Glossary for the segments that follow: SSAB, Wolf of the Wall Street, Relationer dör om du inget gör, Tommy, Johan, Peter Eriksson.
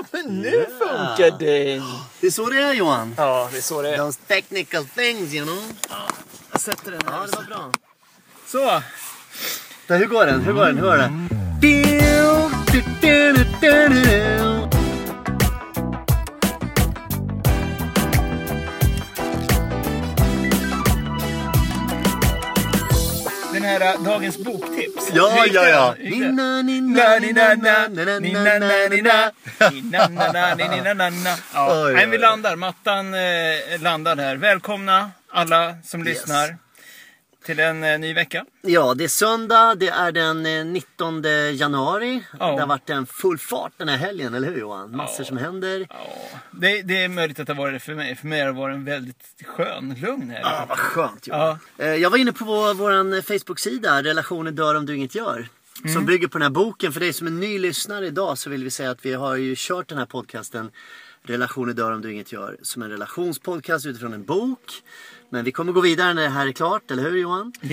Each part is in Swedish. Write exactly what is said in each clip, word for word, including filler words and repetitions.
Ja, men nu yeah. funkar det. Det är så det är, Johan. Ja, det är så det är. Those technical things, you know. Ja, jag sätter den här. Ja, det var bra. Så. Där, hur går den? Hur går den? Hur går den? Den här dagens boktips. Ja, ja, ja. Nina, nina, nina, nina, nina, nina, nina, nina, nina, nina. Vi landar, mattan landar här. Välkomna alla som lyssnar. Till en eh, ny vecka. Ja, det är söndag. Det är den eh, nittonde januari. Oh. Det har varit en full fart den här helgen, eller hur Johan? Massor oh. som händer. Oh. Det, det är möjligt att det har varit det för mig. För mig har det varit en väldigt skön, lugn helg. Ja, ah, vad skönt Johan. Ah. Eh, jag var inne på vår, vår Facebook-sida, Relationer dör om du inget gör. Mm. Som bygger på den här boken. För dig som är ny lyssnare idag så vill vi säga att vi har ju kört den här podcasten Relationer dör om du inget gör. Som en relationspodcast utifrån en bok. Men vi kommer gå vidare när det här är klart, eller hur Johan? Japp.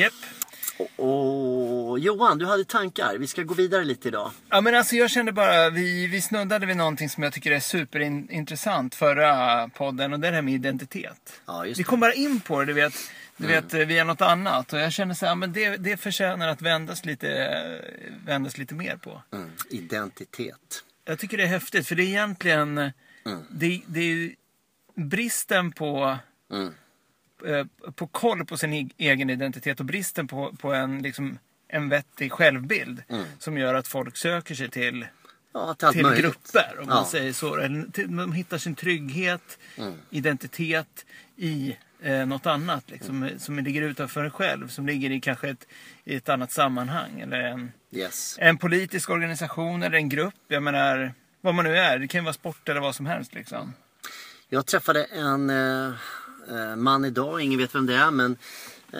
Yep. Och, och Johan, du hade tankar. Vi ska gå vidare lite idag. Ja, men alltså jag kände bara, vi, vi snuddade vid någonting som jag tycker är superintressant förra podden. Och det är det här med identitet. Ja, just det. Vi kom bara in på det, du vet, du mm. vet via något annat. Och jag kände så här, men det, det förtjänar att vändas lite, vändas lite mer på. Mm. Identitet. Jag tycker det är häftigt, för det är egentligen, mm. det, det är ju bristen på... Mm. på koll på sin egen identitet och bristen på, på en, liksom, en vettig självbild mm. som gör att folk söker sig till, ja, till grupper. Om ja. man säger så. De hittar sin trygghet, mm. identitet i eh, något annat liksom, mm. som ligger utanför en själv, som ligger i kanske ett, i ett annat sammanhang eller en, yes. en politisk organisation eller en grupp. Jag menar, vad man nu är. Det kan ju vara sport eller vad som helst. Liksom. Jag träffade en... Eh... man idag, ingen vet vem det är, men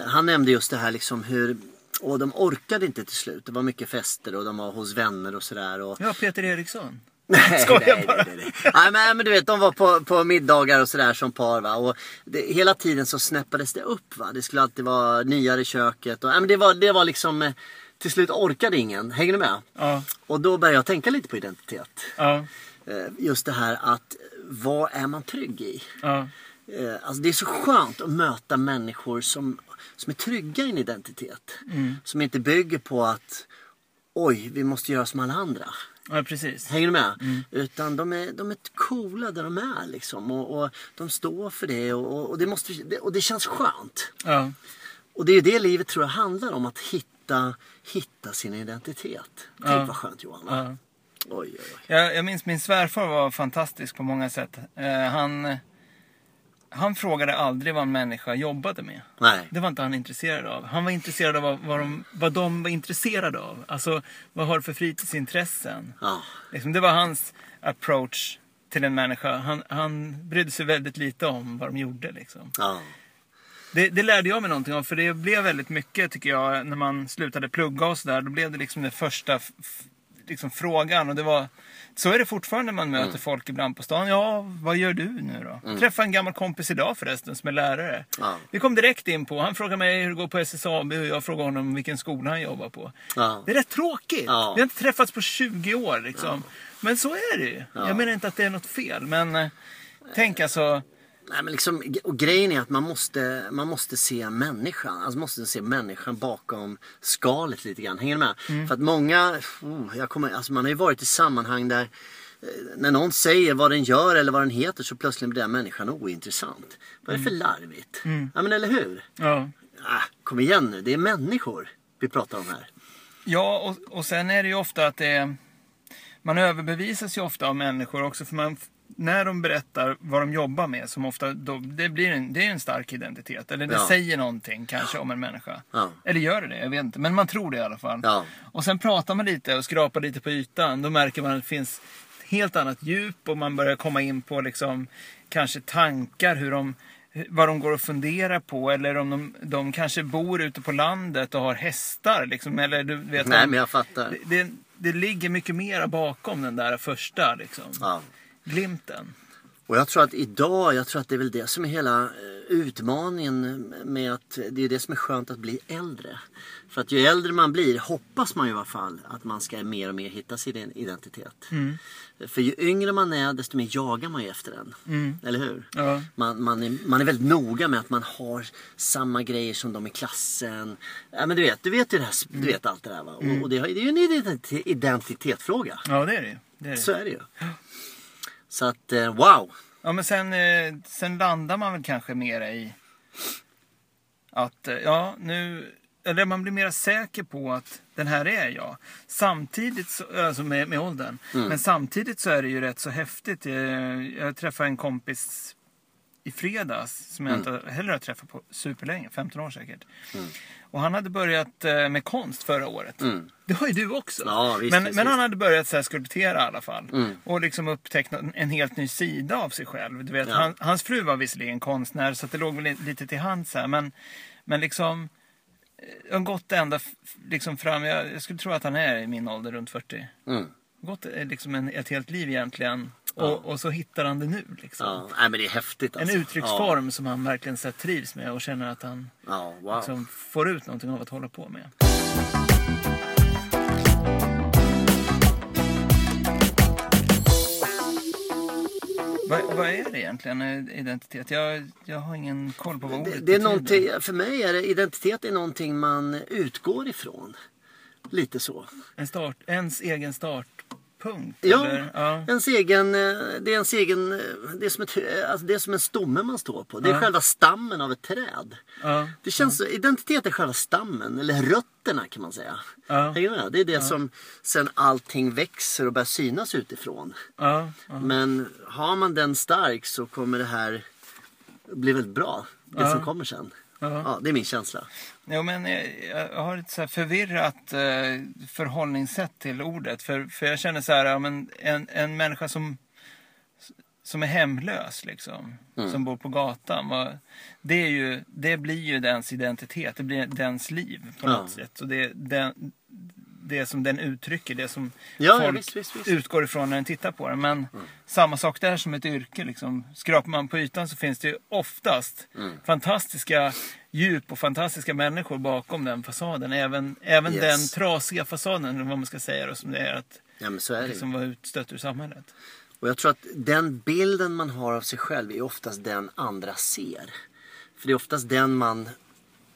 han nämnde just det här liksom hur, och de orkade inte till slut, det var mycket fester och de var hos vänner och sådär och... Ja, Peter Eriksson. Nej, skojar nej, bara. Nej, nej, nej. nej men, men du vet, de var på, på middagar och sådär som par va, och det, hela tiden så snäppades det upp va, det skulle alltid vara nyare i köket och nej, men det, var, det var liksom, till slut orkade ingen, hänger ni med? Ja. Och då började jag tänka lite på identitet. Ja. Just det här att, vad är man trygg i? Ja. Alltså det är så skönt att möta människor som, som är trygga i en identitet. Mm. Som inte bygger på att oj, vi måste göra som alla andra. Ja, precis. Hänger du med? Mm. Utan de är, de är coola där de är liksom. Och, och de står för det och, och, det, måste, och det känns skönt. Ja. Och det är ju det livet tror jag handlar om. Att hitta, hitta sin identitet. Tänk ja. vad skönt Johan. Ja. Oj, oj, oj. Jag, jag minns min svärfar var fantastisk på många sätt. Eh, han... Han frågade aldrig vad en människa jobbade med. Nej. Det var inte han intresserad av. Han var intresserad av vad de, vad de var intresserade av. Alltså, vad har för fritidsintressen? Ja. Liksom, det var hans approach till en människa. Han, han brydde sig väldigt lite om vad de gjorde. Liksom. Ja. Det, det lärde jag mig någonting av. För det blev väldigt mycket, tycker jag, när man slutade plugga och sådär. Då blev det liksom den första f- liksom, frågan. Och det var... Så är det fortfarande när man möter mm. folk ibland på stan. Ja, vad gör du nu då? Mm. Träffade en gammal kompis idag förresten som är lärare. Ja. Vi kom direkt in på, han frågade mig hur det går på S S A B och jag frågade honom vilken skola han jobbar på. Ja. Det är rätt tråkigt. Ja. Vi har inte träffats på tjugo år liksom. Ja. Men så är det ju. Ja. Jag menar inte att det är något fel, men eh, tänk alltså... Nej, men liksom, och grejen är att man måste, man måste se människan. Alltså måste se människan bakom skalet lite grann. Hänger med? Mm. För att många, oh, jag kommer, alltså man har ju varit i sammanhang där eh, när någon säger vad den gör eller vad den heter så plötsligt blir den människan ointressant. Mm. Vad är det för larvigt? Mm. Ja, men eller hur? Ja. Ah, kom igen nu, det är människor vi pratar om här. Ja, och, och sen är det ju ofta att det, man överbevisas ju ofta av människor också för man... När de berättar vad de jobbar med som ofta, då, det blir en, det är en stark identitet. Eller det ja. säger någonting kanske om en människa. Ja. Eller gör det det, jag vet inte. Men man tror det i alla fall. Ja. Och sen pratar man lite och skrapar lite på ytan. Då märker man att det finns helt annat djup. Och man börjar komma in på liksom, kanske tankar, hur de, vad de går och funderar på. Eller om de, de kanske bor ute på landet och har hästar. Liksom, eller du vet, nej, de, men jag fattar. Det, det, det ligger mycket mer bakom den där första liksom. Ja. Glimten. Och jag tror att idag, jag tror att det är väl det som är hela utmaningen med att det är det som är skönt att bli äldre. För att ju äldre man blir, hoppas man ju i alla fall att man ska mer och mer hitta sin identitet. Mm. För ju yngre man är, desto mer jagar man ju efter den. Mm. Eller hur? Ja. Man, man, är, man är väldigt noga med att man har samma grejer som de i klassen. Ja, men du vet, du vet ju det här, du vet allt det där, va? Mm. Och det, det är ju en identitetsfråga. Ja, det är det, det är det. Så är det ju. Så att, wow! Ja, men sen, sen landar man väl kanske mera i att, ja, nu... Eller man blir mer säker på att den här är jag. Samtidigt, så, alltså med, med åldern. Mm. Men samtidigt så är det ju rätt så häftigt. Jag, jag träffade en kompis i fredags som jag mm. inte heller har träffat på superlänge. femton år säkert. Mm. Och han hade börjat med konst förra året. Mm. Det har ju du också. Ja, visst, men, visst. men han hade börjat så här skulptera i alla fall. Mm. Och liksom upptäckte en helt ny sida av sig själv. Du vet, ja. han, hans fru var visserligen konstnär så att det låg väl lite till hands här. Men, men liksom... Han gått ända liksom fram, jag, jag skulle tro att han är i min ålder runt fyrtio. Mm. Gått liksom en, ett helt liv egentligen. Ja. Och, och så hittar han det nu liksom. Ja, nej, men det är häftigt alltså. En uttrycksform ja. som han verkligen så här, trivs med och känner att han ja, wow. liksom, får ut någonting av att hålla på med. Vad, vad är det egentligen, identitet? Jag, jag har ingen koll på vad ordet det, det är någonting. För mig är det, identitet är någonting man utgår ifrån. Lite så. En start, ens egen startpunkt? Ja, eller? ja. Ens egen, det är ens egen, det är som, ett, alltså det är som en stomme man står på. Det är ja. själva stammen av ett träd. Ja. Det känns, ja. Identitet är själva stammen, eller rötterna kan man säga. Ja. Det är det ja. som sen allting växer och börjar synas utifrån. Ja. Ja. Men har man den stark så kommer det här bli väldigt bra. Det ja. som kommer sen. Ja. Ja, det är min känsla. Jo, men jag har ett så här förvirrat förhållningssätt till ordet. För, för jag känner så här, ja, men en, en människa som... som är hemlös liksom, mm. som bor på gatan, och det är ju, det blir ju dens identitet, det blir dens liv på något ja. sätt, och det den, det som den uttrycker, det som ja, folk ja, visst, visst, visst. utgår ifrån när den tittar på den. Men mm. samma sak där som ett yrke liksom. Skrapar man på ytan så finns det ju oftast mm. fantastiska djup och fantastiska människor bakom den fasaden, även, även yes. den trasiga fasaden, eller vad man ska säga då, som det är att ja, men så är det. Liksom, vara utstött ur samhället. Och jag tror att den bilden man har av sig själv är oftast den andra ser. För det är oftast den man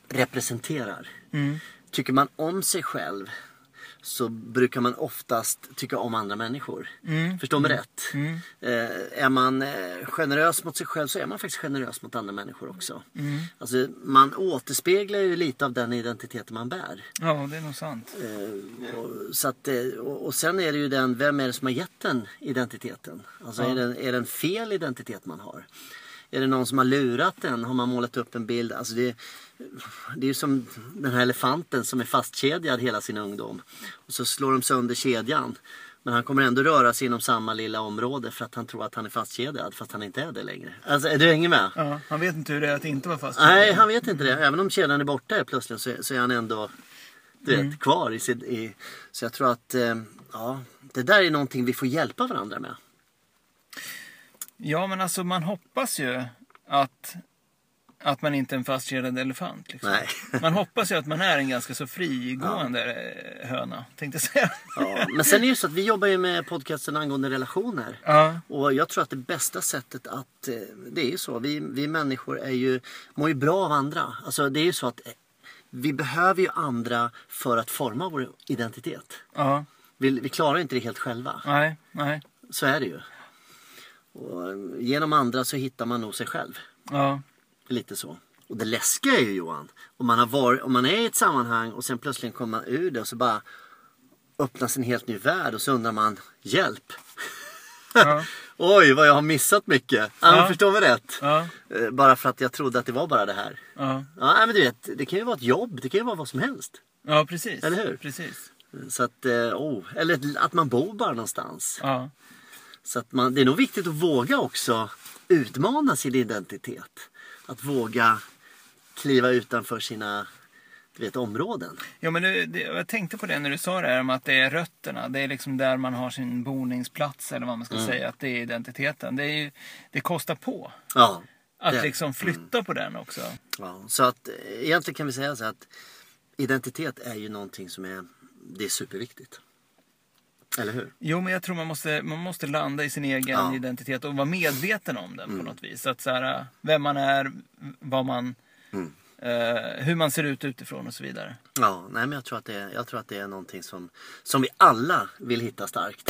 representerar. Mm. Tycker man om sig själv så brukar man oftast tycka om andra människor. Mm. Förstår man mm. rätt? Mm. Eh, är man generös mot sig själv så är man faktiskt generös mot andra människor också. Mm. Alltså, man återspeglar ju lite av den identiteten man bär. Ja, det är nog sant. Eh, och, så att, och, och sen är det ju den, vem är det som har gett den identiteten? Alltså, ja. är, det, är det en fel identitet man har? Är det någon som har lurat den? Har man målat upp en bild? Alltså det, det är ju som den här elefanten som är fastkedjad hela sin ungdom. Och så slår de sönder kedjan. Men han kommer ändå röra sig inom samma lilla område för att han tror att han är fastkedjad, fast han inte är det längre. Alltså, är du hänger med? Ja, han vet inte hur det är att inte vara fastkedjad. Nej, han vet inte det. Även om kedjan är borta plötsligt så, så är han ändå du vet, mm. kvar i sin... I, så jag tror att ja, det där är någonting vi får hjälpa varandra med. Ja, men alltså man hoppas ju att, att man inte är en fastkedjad elefant. Liksom. Nej. Man hoppas ju att man är en ganska så frigående ja. höna, tänkte jag säga. Ja, men sen är det ju så att vi jobbar ju med podcasten angående relationer. Ja. Och jag tror att det bästa sättet att, det är ju så, vi, vi människor är ju, mår ju bra av andra. Alltså det är ju så att vi behöver ju andra för att forma vår identitet. Ja. Vi, vi klarar inte det helt själva. Nej, nej. Så är det ju. Och genom andra så hittar man nog sig själv. Ja. Lite så. Och det läskiga är ju, Johan, om man, har varit, om man är i ett sammanhang och sen plötsligt kommer man ur det och så bara öppnas en helt ny värld och så undrar man, hjälp! Ja. Oj, vad jag har missat mycket. Ja, ja. Förstår vi rätt? Ja. Bara för att jag trodde att det var bara det här. Ja. Ja, men du vet, det kan ju vara ett jobb, det kan ju vara vad som helst. Ja, precis. Eller hur? Precis. Så att, oh, eller att man bor bara någonstans. Ja. Så att man, det är nog viktigt att våga också utmana sin identitet. Att våga kliva utanför sina du vet, områden. Ja, men det, det, jag tänkte på det när du sa det här om att det är rötterna. Det är liksom där man har sin boningsplats eller vad man ska mm. säga. Att det är identiteten. Det, är ju, det kostar på ja, att det, liksom flytta mm. på den också. Ja, så att egentligen kan vi säga så att identitet är ju någonting som är, det är superviktigt. Eller hur? Jo, men jag tror man måste, man måste landa i sin egen ja. identitet och vara medveten om den mm. på något vis. Att så här, vem man är, vad man... Mm. Uh, hur man ser ut utifrån och så vidare. Ja, nej, men jag tror att det är, jag tror att det är någonting som, som vi alla vill hitta starkt.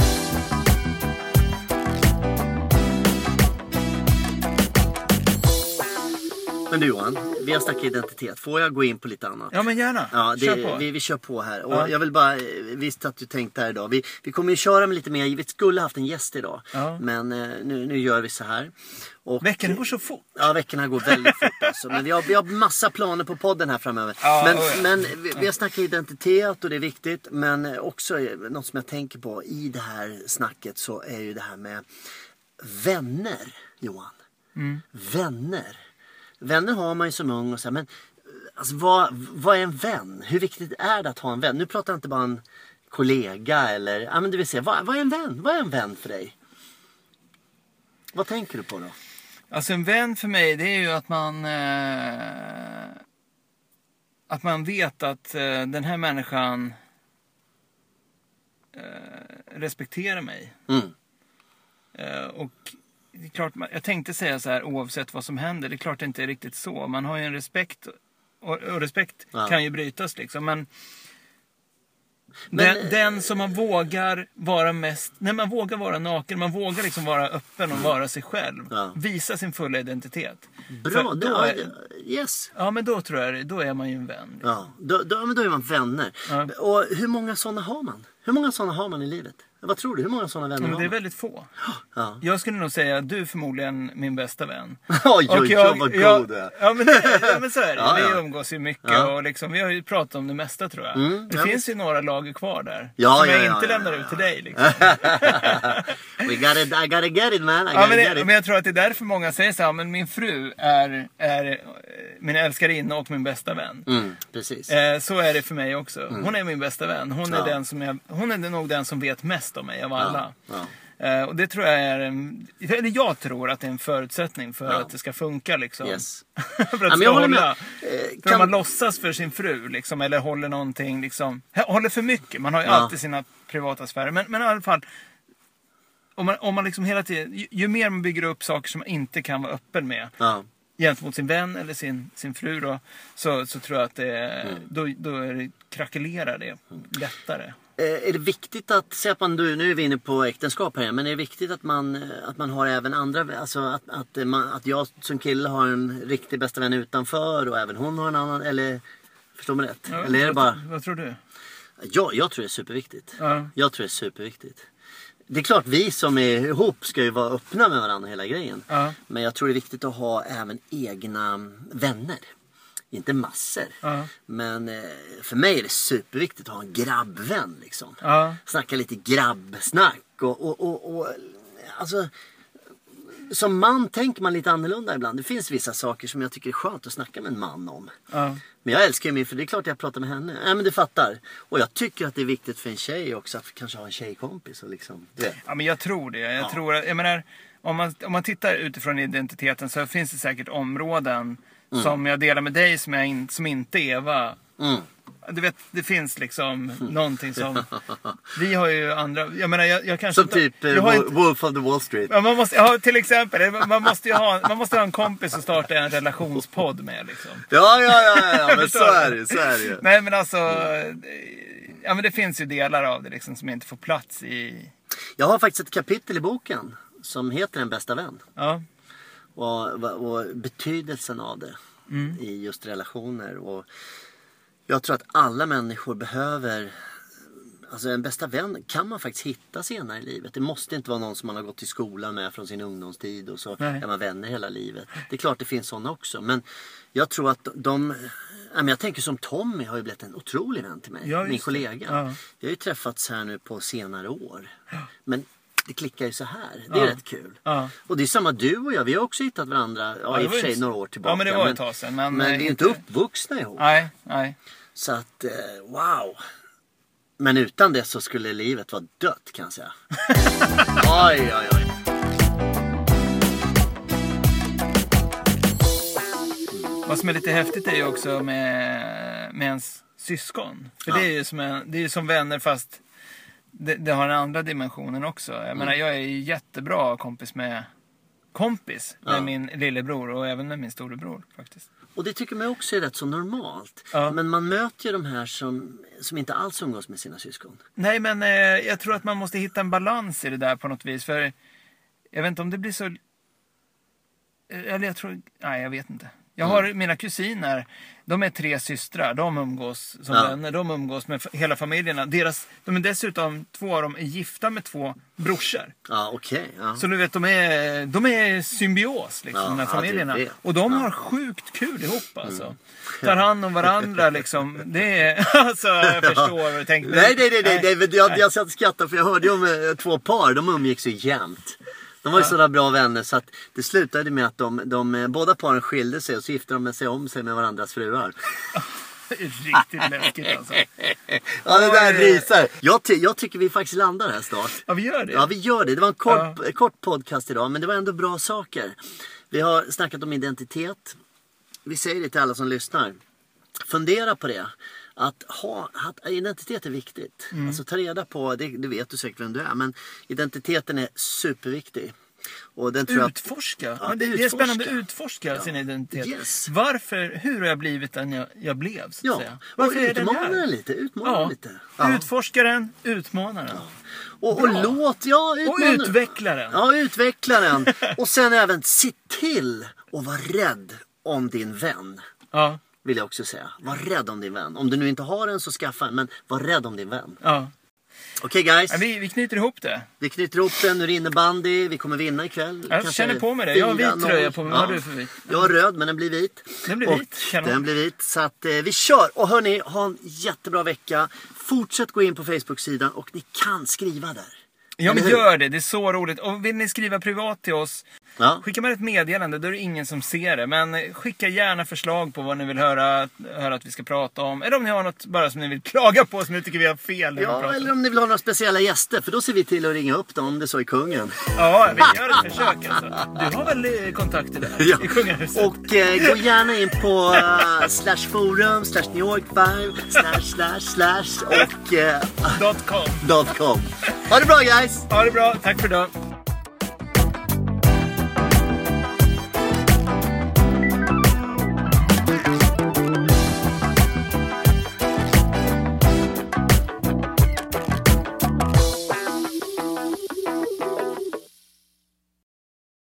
Men du Johan, vi har snackat identitet. Får jag gå in på lite annat? Ja, men gärna. Ja, det, kör på. Vi, vi kör på här. Och ja. jag vill bara, visst att du tänkte här idag. Vi, vi kommer ju köra med lite mer. Vi skulle haft en gäst idag. Ja. Men nu, nu gör vi så här. Och, veckorna går så fort. Ja, veckorna går väldigt fort alltså. Men vi har, vi har massa planer på podden här framöver. Ja, men ja. men vi, vi har snackat identitet och det är viktigt. Men också något som jag tänker på i det här snacket så är ju det här med vänner, Johan. Mm. Vänner. Vänner har man ju som ung och så här, men alltså, vad, vad är en vän? Hur viktigt är det att ha en vän? Nu pratar jag inte bara en kollega eller, ja men du vill säga, vad, vad är en vän? Vad är en vän för dig? Vad tänker du på då? Alltså en vän för mig, det är ju att man eh, att man vet att eh, den här människan eh, respekterar mig. Mm. Eh, och det är klart, jag tänkte säga så här, oavsett vad som händer, det är klart det inte är riktigt så. Man har ju en respekt, och, och respekt ja. kan ju brytas liksom, men, men den, den som man vågar vara mest, när man vågar vara naken, man vågar liksom vara öppen och vara sig själv, ja. visa sin fulla identitet. Bra, då, då är, yes. Ja, men då tror jag, då är man ju en vän. Liksom. Ja, då, då, men då är man vänner. Ja. Och hur många sådana har man? Hur många sådana har man i livet? Vad tror du? Hur många sådana vänner har man? Det är väldigt få. Ja. Jag skulle nog säga att du är förmodligen min bästa vän. Oj, oj, oj, vad god jag, är. Ja, men, ja, men så är det. Ja, ja. Vi umgås ju mycket ja. och liksom, vi har ju pratat om det mesta tror jag. Mm, det ja, finns men... ju några lager kvar där. Ja, som ja, jag ja, inte ja, lämnar ja, ja. ut till dig liksom. We gotta, I gotta get it man, I gotta ja, men, get it. Men jag tror att det är därför många säger så här, men min fru är, är min älskarinna och min bästa vän. Mm, precis. Eh, så är det för mig också. Mm. Hon är min bästa vän. Hon är, ja. den som jag, hon är nog den som vet mest om mig av alla. Ja, ja. Eh, och det tror jag är en, eller jag tror att det är en förutsättning för ja. att det ska funka liksom. Yes. för att ja, men jag håller med. Hålla, eh, kan... man låtsas för sin fru liksom, eller håller någonting liksom, håller för mycket. Man har ju ja. alltid sina privata sfärer, men, men i alla fall om man, om man liksom hela tiden, ju, ju mer man bygger upp saker som man inte kan vara öppen med ja. gentemot sin vän eller sin, sin fru då, så, så tror jag att det, mm. då, då är det, krackelerar det lättare. Är det viktigt att, säg att man, nu är vi inne på äktenskap här, men är det viktigt att man, att man har även andra, alltså att, att, man, att jag som kille har en riktig bästa vän utanför och även hon har en annan, eller förstår man rätt? Ja, eller är det bara... Vad, vad tror du? Jag, jag tror det är superviktigt. Ja. Jag tror det är superviktigt. Det är klart vi som är ihop ska ju vara öppna med varandra hela grejen. Ja. Men jag tror det är viktigt att ha även egna vänner. Inte massor. Uh-huh. Men eh, för mig är det superviktigt att ha en grabbvän liksom. Uh-huh. Snacka lite grabbsnack. Och, och, och, och, alltså, som man tänker man lite annorlunda ibland. Det finns vissa saker som jag tycker är skönt att snacka med en man om. Uh-huh. Men jag älskar ju min, för det är klart jag pratar med henne. Nej, men du fattar. Och jag tycker att det är viktigt för en tjej också att kanske ha en tjejkompis. Och liksom, det. Ja, men jag tror det. Jag ja. tror att, jag menar, om, man, om man tittar utifrån identiteten så finns det säkert områden... Mm. Som jag delar med dig som, jag in, som inte Eva. Mm. Du vet, det finns liksom mm. någonting som... Vi har ju andra... Jag menar, jag, jag kanske... Som typ jag inte, Wolf of the Wall Street. Ja, man måste, ja till exempel. Man måste ju ha, man måste ha en kompis och starta en relationspodd med, liksom. Ja, ja, ja, ja men så är det, så är det ju. Nej, men alltså... Mm. Ja, men det finns ju delar av det, liksom, som inte får plats i... Jag har faktiskt ett kapitel i boken som heter En bästa vän. Ja. Och, och betydelsen av det mm. i just relationer. Och jag tror att alla människor behöver, alltså en bästa vän kan man faktiskt hitta senare i livet. Det måste inte vara någon som man har gått i skolan med från sin ungdomstid och så är man vänner hela livet. Det är klart det finns sådana också, men jag tror att de, jag tänker som Tommy har ju blivit en otrolig vän till mig, ja, min kollega. Ja. Vi har ju träffats här nu på senare år. Men det klickar ju så här. Det är ja. rätt kul. Ja. Och det är samma du och jag. Vi har också hittat varandra ja, i och för sig några år tillbaka. Ja, men det var ett tag sedan. Men, men vi är ju inte uppvuxna ihop. Nej, nej. Så att, wow. Men utan det så skulle livet vara dött, kan jag säga. Oj, oj, oj. Vad som är lite häftigt är ju också med, med ens syskon. För ja. det är ju som, en, det är ju som vänner, fast det, det har den andra dimensionen också. Jag mm. menar, jag är ju jättebra kompis med kompis med ja. min lillebror och även med min storebror faktiskt. Och det tycker man också är rätt så normalt. Ja. Men man möter ju de här som, som inte alls umgås med sina syskon. Nej, men eh, jag tror att man måste hitta en balans i det där på något vis. För jag vet inte om det blir så... Eller jag tror... Nej, jag vet inte. Jag har mm. mina kusiner, de är tre systrar, de umgås som ja. vänner, de umgås med hela familjerna. Deras, de är dessutom, två av dem är gifta med två brorsor. Ja, okej. Okay. Ja. Så du vet, de är, de är symbios, liksom, ja, de här familjerna. Ja, det är det. Och de ja. har sjukt kul ihop, alltså. Mm. Tar hand om varandra, liksom. Det är, alltså, jag förstår vad du tänker. Nej, nej, nej, nej, nej. Jag, jag satt och skrattade, för jag hörde ju om två par, de umgicks ju jämt. De var ju sådana bra vänner så att det slutade med att de, de båda paren skilde sig och så gifte de sig om sig med varandras fruar. Riktigt läskigt alltså. Ja, det där risar. Jag, ty- jag tycker vi faktiskt landar här snart. Ja, vi gör det. Ja, vi gör det. Det var en kort, ja. kort podcast idag, men det var ändå bra saker. Vi har snackat om identitet. Vi säger det till alla som lyssnar. Fundera på det. Att ha, att identitet är viktigt. Mm. Alltså ta reda på, det, det vet du säkert vem du är. Men identiteten är superviktig. Och den tror utforska. Att, ja, men det, utforska. Det är spännande att utforska ja. sin identitet. Yes. Varför, hur har jag blivit den jag, jag blev? Så att ja. säga. Varför och är utmana den här? lite. Utmana ja. lite. Ja. Utforska den, utmana den. Ja. Och, och låt, ja, utmana. Och utveckla den. Ja, utveckla den. Och sen även se till att vara rädd om din vän. Ja. Vill jag också säga. Var rädd om din vän. Om du nu inte har en så skaffa en. Men var rädd om din vän. Ja. Okej, okay, guys. Ja, vi, vi knyter ihop det. Vi knyter ihop det. Nu rinner bandy. Vi kommer vinna ikväll. Jag Kanske känner på mig det. Jag har vit tröja på mig. Ja. Har du för vit? Jag har röd men den blir vit. Den blir vit. Och den blir vit. Så att eh, vi kör. Och hörni, ha en jättebra vecka. Fortsätt gå in på Facebook-sidan. Och ni kan skriva där. Ja, men gör det. Det är så roligt. Och vill ni skriva privat till oss, ja. skicka med ett meddelande. Då är det ingen som ser det. Men skicka gärna förslag på vad ni vill höra, höra att vi ska prata om. Eller om ni har något bara som ni vill klaga på som ni tycker vi har fel. Ja, eller om ni vill ha några speciella gäster. För då ser vi till att ringa upp dem om det så är kungen. Ja, vi gör ett försök alltså. Du har väl kontakter där ja. i kungahuset. Och eh, gå gärna in på uh, slash forum, slash New York Vibe, slash slash slash och... Uh, dot com. Dot com. Ha det bra, guys! Ha det bra, tack för idag.